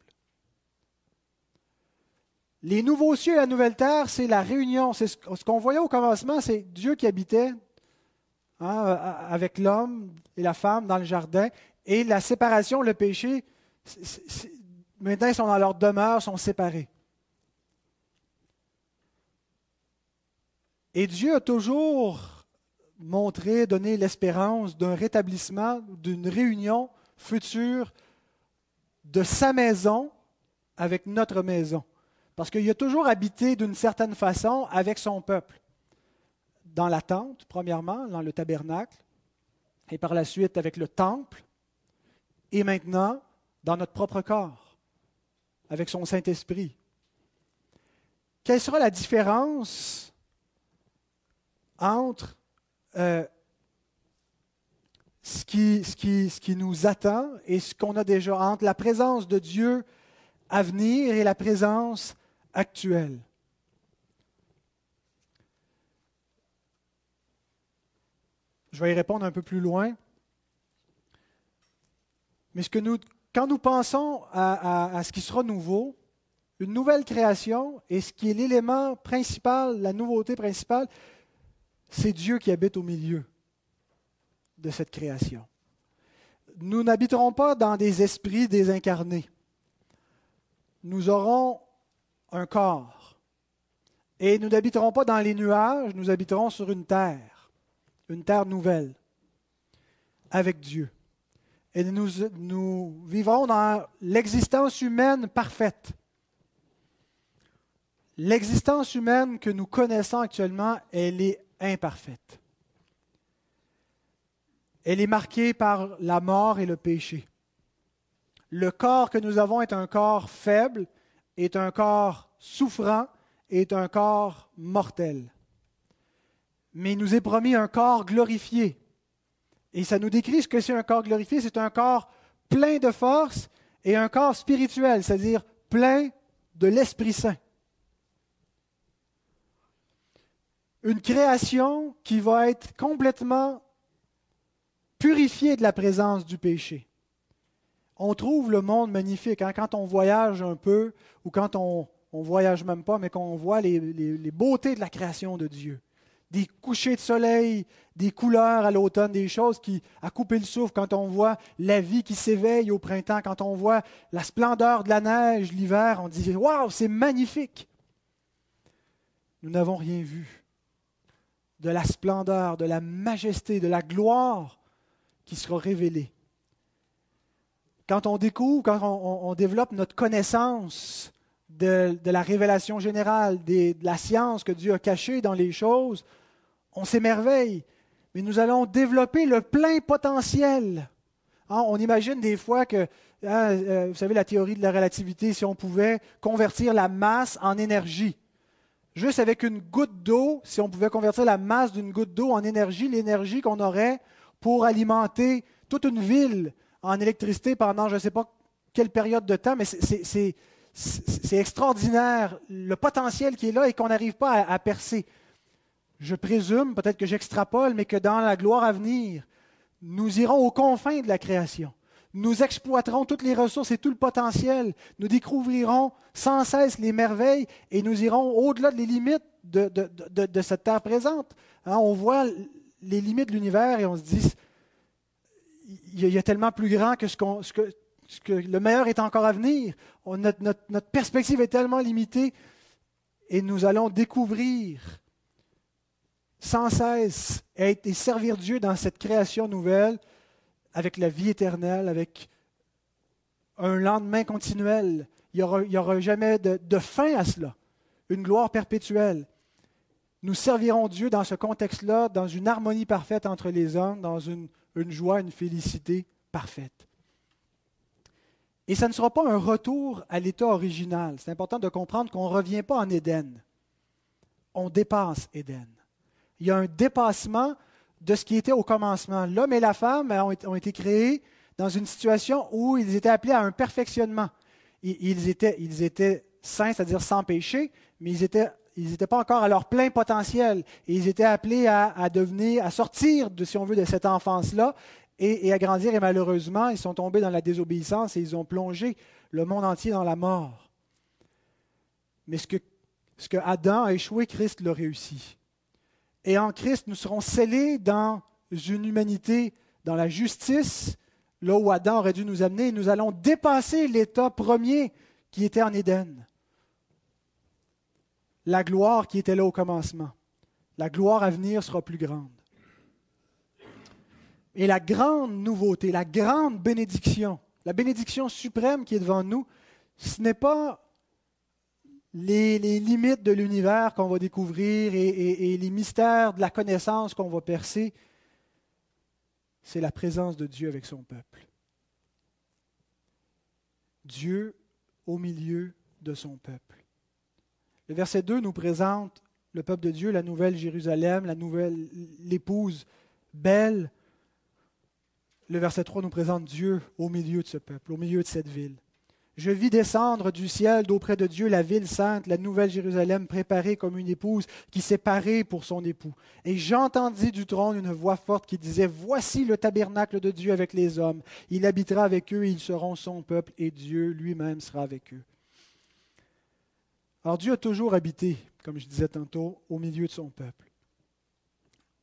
Les nouveaux cieux et la nouvelle terre, c'est la réunion. C'est ce qu'on voyait au commencement, c'est Dieu qui habitait hein, avec l'homme et la femme dans le jardin, et la séparation, le péché. Maintenant, ils sont dans leur demeure, sont séparés. Et Dieu a toujours montré, donné l'espérance d'un rétablissement, d'une réunion future de sa maison avec notre maison. Parce qu'il a toujours habité d'une certaine façon avec son peuple. Dans la tente, premièrement, dans le tabernacle, et par la suite avec le temple, et maintenant, dans notre propre corps, avec son Saint-Esprit. Quelle sera la différence entre euh, ce qui, ce qui, ce qui nous attend et ce qu'on a déjà, entre la présence de Dieu à venir et la présence actuelle? Je vais y répondre un peu plus loin. Mais ce que nous, quand nous pensons à, à, à ce qui sera nouveau, une nouvelle création, et ce qui est l'élément principal, la nouveauté principale, c'est Dieu qui habite au milieu de cette création. Nous n'habiterons pas dans des esprits désincarnés. Nous aurons un corps. Et nous n'habiterons pas dans les nuages, nous habiterons sur une terre, une terre nouvelle, avec Dieu. Et nous, nous vivrons dans l'existence humaine parfaite. L'existence humaine que nous connaissons actuellement, elle est imparfaite. Elle est marquée par la mort et le péché. Le corps que nous avons est un corps faible, est un corps souffrant, est un corps mortel. Mais il nous est promis un corps glorifié. Et ça nous décrit ce que c'est un corps glorifié. C'est un corps plein de force et un corps spirituel, c'est-à-dire plein de l'Esprit Saint. Une création qui va être complètement purifiée de la présence du péché. On trouve le monde magnifique. Hein? Quand on voyage un peu, ou quand on ne voyage même pas, mais qu'on voit les, les, les beautés de la création de Dieu. Des couchers de soleil, des couleurs à l'automne, des choses qui, à couper le souffle, quand on voit la vie qui s'éveille au printemps, quand on voit la splendeur de la neige l'hiver, on dit « Waouh, c'est magnifique !» Nous n'avons rien vu de la splendeur, de la majesté, de la gloire qui sera révélée. Quand on découvre, quand on, on développe notre connaissance de, de la révélation générale, des, de la science que Dieu a cachée dans les choses, on s'émerveille, mais nous allons développer le plein potentiel. Hein, on imagine des fois que, hein, vous savez, la théorie de la relativité, si on pouvait convertir la masse en énergie. Juste avec une goutte d'eau, si on pouvait convertir la masse d'une goutte d'eau en énergie, l'énergie qu'on aurait pour alimenter toute une ville en électricité pendant je ne sais pas quelle période de temps, mais c'est, c'est, c'est, c'est extraordinaire le potentiel qui est là et qu'on n'arrive pas à, à percer. Je présume, peut-être que j'extrapole, mais que dans la gloire à venir, nous irons aux confins de la création. Nous exploiterons toutes les ressources et tout le potentiel. Nous découvrirons sans cesse les merveilles et nous irons au-delà des limites de, de, de, de cette terre présente. Hein, on voit les limites de l'univers et on se dit, il y a tellement plus grand que ce qu'on, ce que, ce que le meilleur est encore à venir. On, notre, notre, notre perspective est tellement limitée et nous allons découvrir sans cesse et, et servir Dieu dans cette création nouvelle, avec la vie éternelle, avec un lendemain continuel. Il n'y aura, aura jamais de, de fin à cela, une gloire perpétuelle. Nous servirons Dieu dans ce contexte-là, dans une harmonie parfaite entre les hommes, dans une, une joie, une félicité parfaite. Et ça ne sera pas un retour à l'état original. C'est important de comprendre qu'on ne revient pas en Éden. On dépasse Éden. Il y a un dépassement de ce qui était au commencement. L'homme et la femme ont été créés dans une situation où ils étaient appelés à un perfectionnement. Ils étaient, ils étaient saints, c'est-à-dire sans péché, mais ils n'étaient ils étaient pas encore à leur plein potentiel. Et ils étaient appelés à, à devenir, à sortir, de, si on veut, de cette enfance-là et, et à grandir. Et malheureusement, ils sont tombés dans la désobéissance et ils ont plongé le monde entier dans la mort. Mais ce que, ce que Adam a échoué, Christ l'a réussi. Et en Christ, nous serons scellés dans une humanité, dans la justice, là où Adam aurait dû nous amener. Nous allons dépasser l'état premier qui était en Éden. La gloire qui était là au commencement. La gloire à venir sera plus grande. Et la grande nouveauté, la grande bénédiction, la bénédiction suprême qui est devant nous, ce n'est pas Les, les limites de l'univers qu'on va découvrir et, et, et les mystères de la connaissance qu'on va percer, c'est la présence de Dieu avec son peuple. Dieu au milieu de son peuple. Le verset deux nous présente le peuple de Dieu, la nouvelle Jérusalem, la nouvelle l'épouse belle. Le verset trois nous présente Dieu au milieu de ce peuple, au milieu de cette ville. Je vis descendre du ciel d'auprès de Dieu la ville sainte, la nouvelle Jérusalem, préparée comme une épouse qui s'est parée pour son époux. Et j'entendis du trône une voix forte qui disait, « Voici le tabernacle de Dieu avec les hommes. Il habitera avec eux et ils seront son peuple, et Dieu lui-même sera avec eux. » Alors Dieu a toujours habité, comme je disais tantôt, au milieu de son peuple.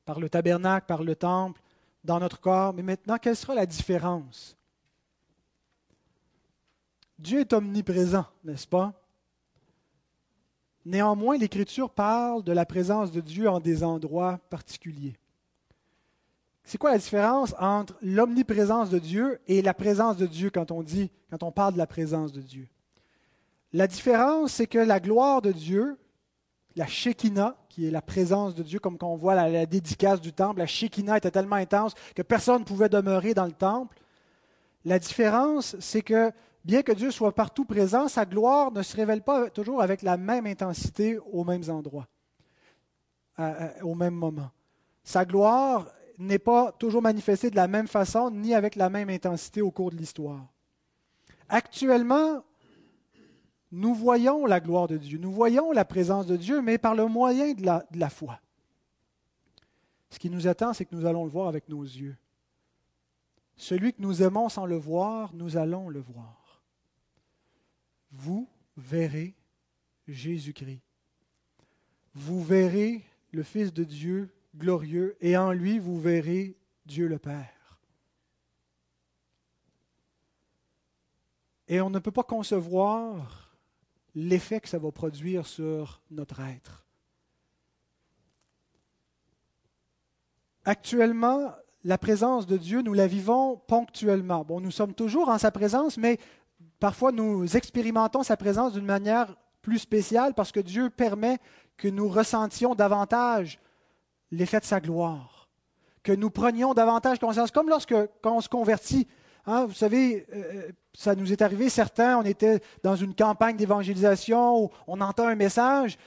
Par le tabernacle, par le temple, dans notre corps. Mais maintenant, quelle sera la différence ? Dieu est omniprésent, n'est-ce pas? Néanmoins, l'Écriture parle de la présence de Dieu en des endroits particuliers. C'est quoi la différence entre l'omniprésence de Dieu et la présence de Dieu quand on dit, quand on parle de la présence de Dieu? La différence, c'est que la gloire de Dieu, la Shekinah, qui est la présence de Dieu, comme qu'on voit à la dédicace du temple, la Shekinah était tellement intense que personne ne pouvait demeurer dans le temple. La différence, c'est que bien que Dieu soit partout présent, sa gloire ne se révèle pas toujours avec la même intensité aux mêmes endroits, euh, au même moment. Sa gloire n'est pas toujours manifestée de la même façon, ni avec la même intensité au cours de l'histoire. Actuellement, nous voyons la gloire de Dieu, nous voyons la présence de Dieu, mais par le moyen de la, de la foi. Ce qui nous attend, c'est que nous allons le voir avec nos yeux. Celui que nous aimons sans le voir, nous allons le voir. Vous verrez Jésus-Christ. Vous verrez le Fils de Dieu glorieux, et en lui, vous verrez Dieu le Père. Et on ne peut pas concevoir l'effet que ça va produire sur notre être. Actuellement, la présence de Dieu, nous la vivons ponctuellement. Bon, nous sommes toujours en sa présence, mais parfois, nous expérimentons sa présence d'une manière plus spéciale parce que Dieu permet que nous ressentions davantage l'effet de sa gloire, que nous prenions davantage conscience, comme lorsque quand on se convertit. Hein, vous savez, euh, ça nous est arrivé, certains, on était dans une campagne d'évangélisation, où on entend un message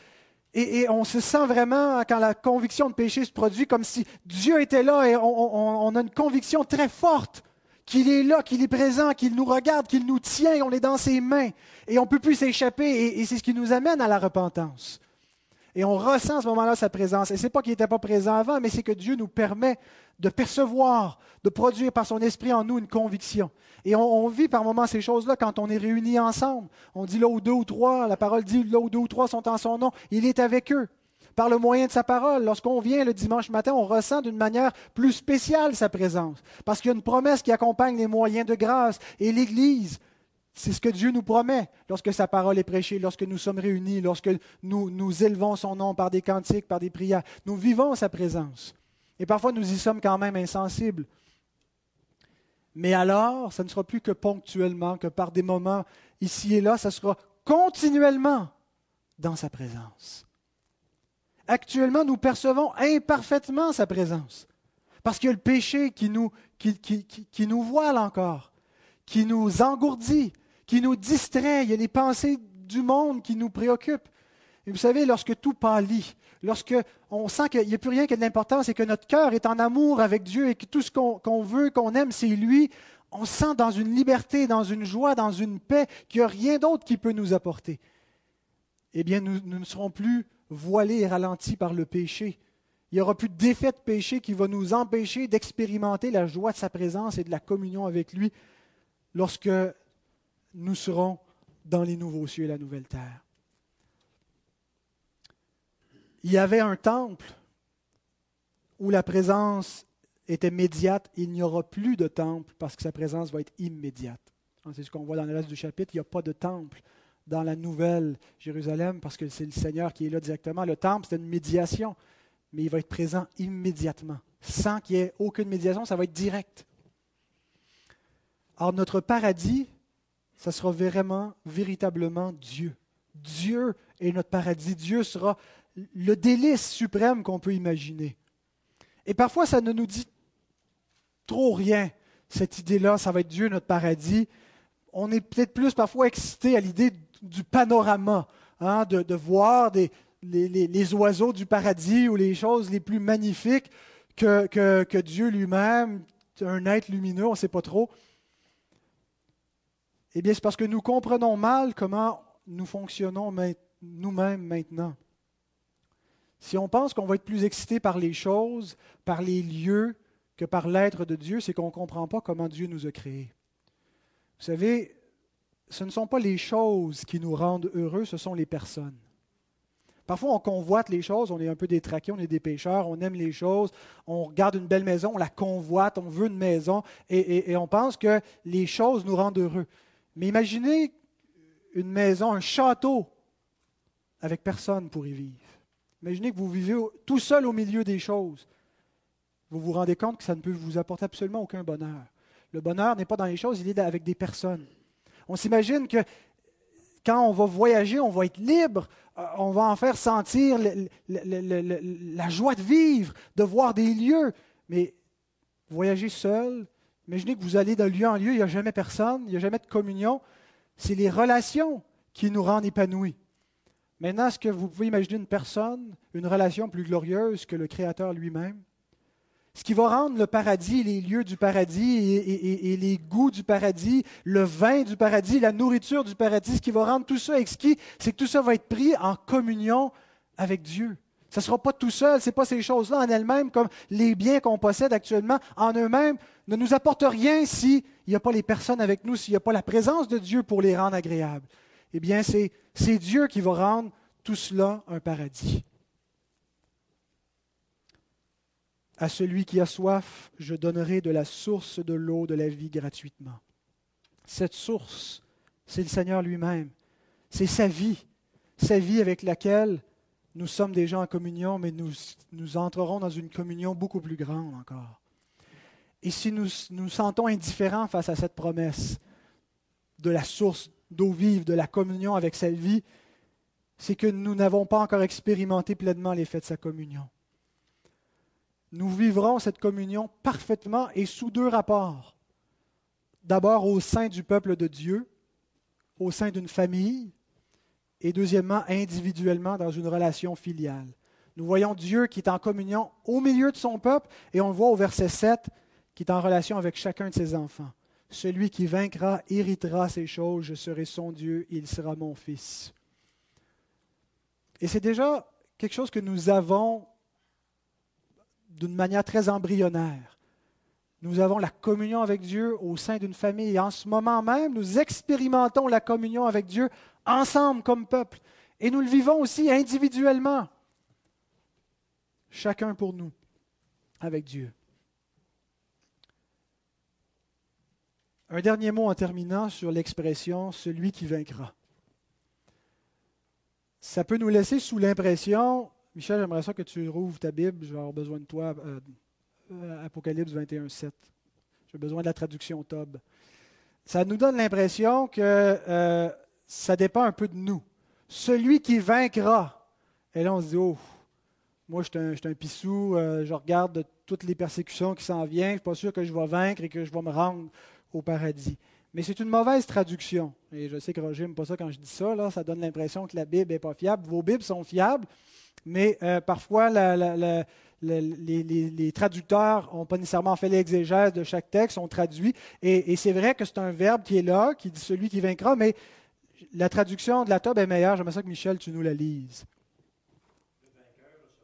et, et on se sent vraiment, quand la conviction de péché se produit, comme si Dieu était là et on, on, on a une conviction très forte qu'il est là, qu'il est présent, qu'il nous regarde, qu'il nous tient, et on est dans ses mains. Et on ne peut plus s'échapper, et, et c'est ce qui nous amène à la repentance. Et on ressent à ce moment-là sa présence. Et ce n'est pas qu'il n'était pas présent avant, mais c'est que Dieu nous permet de percevoir, de produire par son esprit en nous une conviction. Et on, on vit par moments ces choses-là quand on est réunis ensemble. On dit là où deux ou trois, la parole dit là où deux ou trois sont en son nom, il est avec eux. Par le moyen de sa parole, lorsqu'on vient le dimanche matin, on ressent d'une manière plus spéciale sa présence, parce qu'il y a une promesse qui accompagne les moyens de grâce. Et l'Église, c'est ce que Dieu nous promet lorsque sa parole est prêchée, lorsque nous sommes réunis, lorsque nous, nous élevons son nom par des cantiques, par des prières. Nous vivons sa présence. Et parfois, nous y sommes quand même insensibles. Mais alors, ça ne sera plus que ponctuellement, que par des moments ici et là, ça sera continuellement dans sa présence. Actuellement, nous percevons imparfaitement sa présence, parce qu'il y a le péché qui nous, qui, qui, qui, qui nous voile encore, qui nous engourdit, qui nous distrait. Il y a les pensées du monde qui nous préoccupent. Et vous savez, lorsque tout pâlit, lorsque on sent qu'il n'y a plus rien qui a de l'importance et que notre cœur est en amour avec Dieu et que tout ce qu'on, qu'on veut, qu'on aime, c'est lui, on se sent dans une liberté, dans une joie, dans une paix qu'il n'y a rien d'autre qui peut nous apporter. Eh bien, nous, nous ne serons plus voilé et ralenti par le péché. Il n'y aura plus de défait de péché qui va nous empêcher d'expérimenter la joie de sa présence et de la communion avec lui lorsque nous serons dans les nouveaux cieux et la nouvelle terre. Il y avait un temple où la présence était médiate. Il n'y aura plus de temple parce que sa présence va être immédiate. C'est ce qu'on voit dans le reste du chapitre. Il n'y a pas de temple dans la nouvelle Jérusalem, parce que c'est le Seigneur qui est là directement. Le temple, c'est une médiation, mais il va être présent immédiatement. Sans qu'il n'y ait aucune médiation, ça va être direct. Or, notre paradis, ça sera vraiment, véritablement Dieu. Dieu est notre paradis. Dieu sera le délice suprême qu'on peut imaginer. Et parfois, ça ne nous dit trop rien, cette idée-là, ça va être Dieu, notre paradis. On est peut-être plus parfois excité à l'idée du panorama, hein, de, de voir des, les, les, les oiseaux du paradis ou les choses les plus magnifiques que, que, que Dieu lui-même, un être lumineux, on ne sait pas trop. Eh bien, c'est parce que nous comprenons mal comment nous fonctionnons nous-mêmes maintenant. Si on pense qu'on va être plus excité par les choses, par les lieux, que par l'être de Dieu, c'est qu'on ne comprend pas comment Dieu nous a créés. Vous savez, ce ne sont pas les choses qui nous rendent heureux, ce sont les personnes. Parfois, on convoite les choses, on est un peu détraqué, on est des pécheurs, on aime les choses, on regarde une belle maison, on la convoite, on veut une maison, et, et, et on pense que les choses nous rendent heureux. Mais imaginez une maison, un château, avec personne pour y vivre. Imaginez que vous vivez tout seul au milieu des choses. Vous vous rendez compte que ça ne peut vous apporter absolument aucun bonheur. Le bonheur n'est pas dans les choses, il est avec des personnes. On s'imagine que quand on va voyager, on va être libre, on va en faire sentir le, le, le, le, la joie de vivre, de voir des lieux. Mais voyager seul, imaginez que vous allez d'un lieu en lieu, il n'y a jamais personne, il n'y a jamais de communion. C'est les relations qui nous rendent épanouis. Maintenant, est-ce que vous pouvez imaginer une personne, une relation plus glorieuse que le Créateur lui-même? Ce qui va rendre le paradis, les lieux du paradis et, et, et les goûts du paradis, le vin du paradis, la nourriture du paradis, ce qui va rendre tout ça exquis, c'est que tout ça va être pris en communion avec Dieu. Ça ne sera pas tout seul, ce n'est pas ces choses-là en elles-mêmes, comme les biens qu'on possède actuellement, en eux-mêmes, ne nous apportent rien s'il n'y a pas les personnes avec nous, s'il n'y a pas la présence de Dieu pour les rendre agréables. Eh bien, c'est, c'est Dieu qui va rendre tout cela un paradis. À celui qui a soif, je donnerai de la source de l'eau de la vie gratuitement. Cette source, c'est le Seigneur lui-même. C'est sa vie, sa vie avec laquelle nous sommes déjà en communion, mais nous, nous entrerons dans une communion beaucoup plus grande encore. Et si nous nous sentons indifférents face à cette promesse de la source d'eau vive, de la communion avec sa vie, c'est que nous n'avons pas encore expérimenté pleinement l'effet de sa communion. Nous vivrons cette communion parfaitement et sous deux rapports. D'abord au sein du peuple de Dieu, au sein d'une famille, et deuxièmement individuellement dans une relation filiale. Nous voyons Dieu qui est en communion au milieu de son peuple, et on le voit au verset sept, qui est en relation avec chacun de ses enfants. « Celui qui vaincra héritera ces choses, je serai son Dieu, il sera mon fils. » Et c'est déjà quelque chose que nous avons d'une manière très embryonnaire. Nous avons la communion avec Dieu au sein d'une famille. Et en ce moment même, nous expérimentons la communion avec Dieu ensemble comme peuple. Et nous le vivons aussi individuellement, chacun pour nous, avec Dieu. Un dernier mot en terminant sur l'expression « celui qui vaincra ». Ça peut nous laisser sous l'impression... Michel, j'aimerais ça que tu rouvres ta Bible, je vais avoir besoin de toi, euh, Apocalypse vingt et un, sept. J'ai besoin de la traduction T O B. Ça nous donne l'impression que euh, ça dépend un peu de nous. Celui qui vaincra. Et là, on se dit, oh, moi, je suis un, je suis un pissou, euh, je regarde toutes les persécutions qui s'en viennent, je ne suis pas sûr que je vais vaincre et que je vais me rendre au paradis. Mais c'est une mauvaise traduction. Et je sais que Roger n'aime pas ça quand je dis ça, là, ça donne l'impression que la Bible n'est pas fiable. Vos Bibles sont fiables. Mais euh, parfois, la, la, la, la, les, les, les traducteurs n'ont pas nécessairement fait l'exégèse de chaque texte, ont traduit. Et, et c'est vrai que c'est un verbe qui est là, qui dit « celui qui vaincra », mais la traduction de la T O B est meilleure. J'aimerais ça que Michel, tu nous la lises. Le vainqueur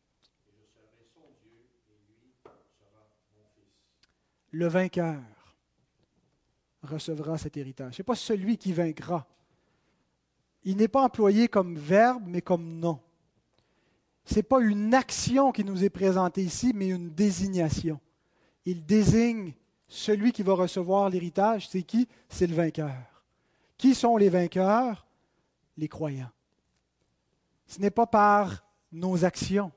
recevra cet héritage, et je serai son Dieu, et lui sera mon fils. Le vainqueur recevra cet héritage. Ce n'est pas celui qui vaincra. Il n'est pas employé comme verbe, mais comme nom. Ce n'est pas une action qui nous est présentée ici, mais une désignation. Il désigne celui qui va recevoir l'héritage. C'est qui? C'est le vainqueur. Qui sont les vainqueurs? Les croyants. Ce n'est pas par nos actions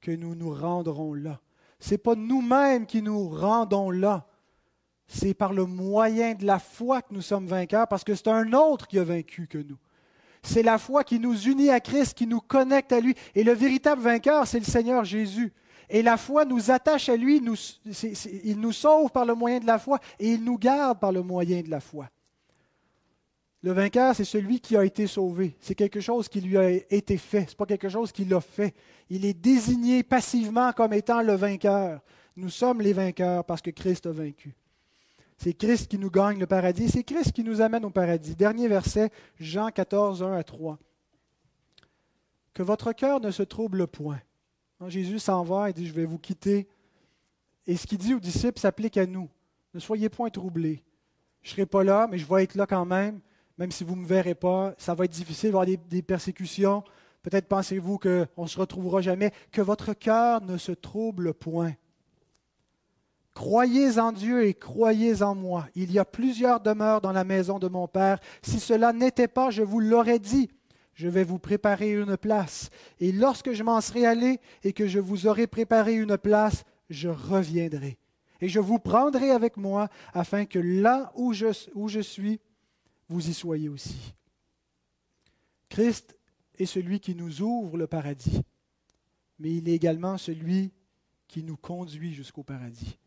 que nous nous rendrons là. Ce n'est pas nous-mêmes qui nous rendons là. C'est par le moyen de la foi que nous sommes vainqueurs, parce que c'est un autre qui a vaincu que nous. C'est la foi qui nous unit à Christ, qui nous connecte à lui. Et le véritable vainqueur, c'est le Seigneur Jésus. Et la foi nous attache à lui, nous, c'est, c'est, il nous sauve par le moyen de la foi et il nous garde par le moyen de la foi. Le vainqueur, c'est celui qui a été sauvé. C'est quelque chose qui lui a été fait. Ce n'est pas quelque chose qu'il a fait. Il est désigné passivement comme étant le vainqueur. Nous sommes les vainqueurs parce que Christ a vaincu. C'est Christ qui nous gagne le paradis, c'est Christ qui nous amène au paradis. Dernier verset, Jean quatorze, un à trois. Que votre cœur ne se trouble point. Jésus s'en va et dit, je vais vous quitter. Et ce qu'il dit aux disciples s'applique à nous. Ne soyez point troublés. Je ne serai pas là, mais je vais être là quand même, même si vous ne me verrez pas. Ça va être difficile, il va y avoir des, des persécutions. Peut-être pensez-vous qu'on ne se retrouvera jamais. Que votre cœur ne se trouble point. Croyez en Dieu et croyez en moi. Il y a plusieurs demeures dans la maison de mon Père. Si cela n'était pas, je vous l'aurais dit. Je vais vous préparer une place. Et lorsque je m'en serai allé et que je vous aurai préparé une place, je reviendrai. Et je vous prendrai avec moi, afin que là où je, où je suis, vous y soyez aussi. Christ est celui qui nous ouvre le paradis, mais il est également celui qui nous conduit jusqu'au paradis.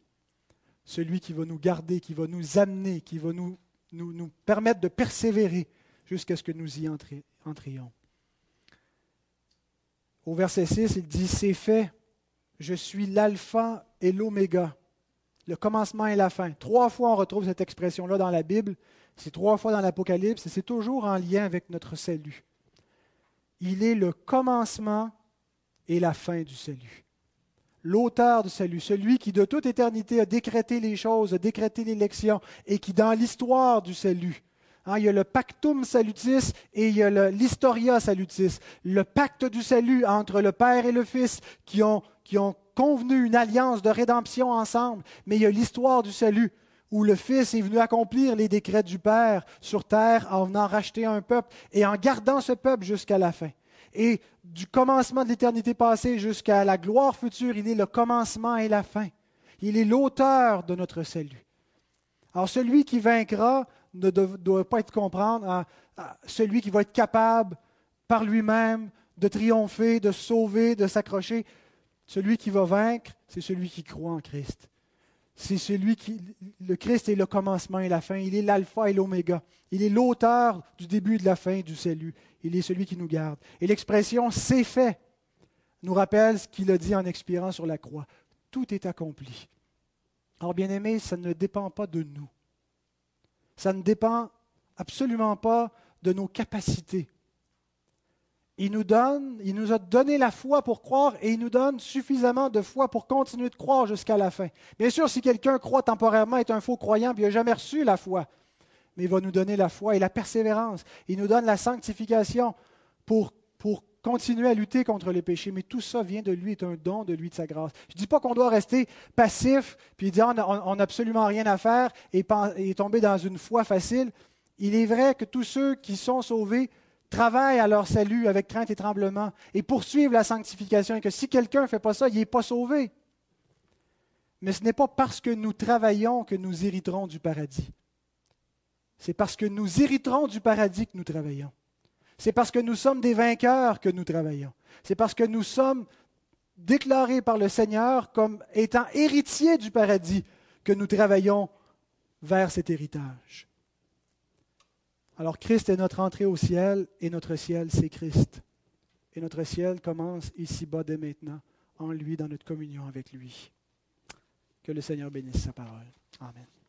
Celui qui va nous garder, qui va nous amener, qui va nous, nous, nous permettre de persévérer jusqu'à ce que nous y entrions. Au verset six, il dit « C'est fait, je suis l'alpha et l'oméga, le commencement et la fin. » Trois fois on retrouve cette expression-là dans la Bible, c'est trois fois dans l'Apocalypse, et c'est toujours en lien avec notre salut. Il est le commencement et la fin du salut. L'auteur du salut, celui qui de toute éternité a décrété les choses, a décrété l'élection, et qui dans l'histoire du salut, hein, il y a le pactum salutis et il y a le, l'historia salutis, le pacte du salut entre le Père et le Fils qui ont, qui ont convenu une alliance de rédemption ensemble, mais il y a l'histoire du salut où le Fils est venu accomplir les décrets du Père sur terre en venant racheter un peuple et en gardant ce peuple jusqu'à la fin. Et du commencement de l'éternité passée jusqu'à la gloire future, il est le commencement et la fin. Il est l'auteur de notre salut. Alors celui qui vaincra ne doit, doit pas être comprendre à, à celui qui va être capable par lui-même de triompher, de sauver, de s'accrocher. Celui qui va vaincre, c'est celui qui croit en Christ. C'est celui qui, le Christ est le commencement et la fin. Il est l'alpha et l'oméga. Il est l'auteur du début et de la fin du salut. Il est celui qui nous garde. Et l'expression « c'est fait » nous rappelle ce qu'il a dit en expirant sur la croix. Tout est accompli. Alors, bien-aimés, ça ne dépend pas de nous. Ça ne dépend absolument pas de nos capacités. Il nous donne, il nous a donné la foi pour croire et il nous donne suffisamment de foi pour continuer de croire jusqu'à la fin. Bien sûr, si quelqu'un croit temporairement, est un faux croyant, puis il n'a jamais reçu la foi, mais il va nous donner la foi et la persévérance. Il nous donne la sanctification pour, pour continuer à lutter contre les péchés. Mais tout ça vient de lui, est un don de lui, de sa grâce. Je ne dis pas qu'on doit rester passif, puis dire on n'a absolument rien à faire et, et tomber dans une foi facile. Il est vrai que tous ceux qui sont sauvés travaillent à leur salut avec crainte et tremblement et poursuivent la sanctification et que si quelqu'un ne fait pas ça, il n'est pas sauvé. Mais ce n'est pas parce que nous travaillons que nous hériterons du paradis. C'est parce que nous hériterons du paradis que nous travaillons. C'est parce que nous sommes des vainqueurs que nous travaillons. C'est parce que nous sommes déclarés par le Seigneur comme étant héritiers du paradis que nous travaillons vers cet héritage. Alors, Christ est notre entrée au ciel, et notre ciel, c'est Christ. Et notre ciel commence ici-bas dès maintenant, en lui, dans notre communion avec lui. Que le Seigneur bénisse sa parole. Amen.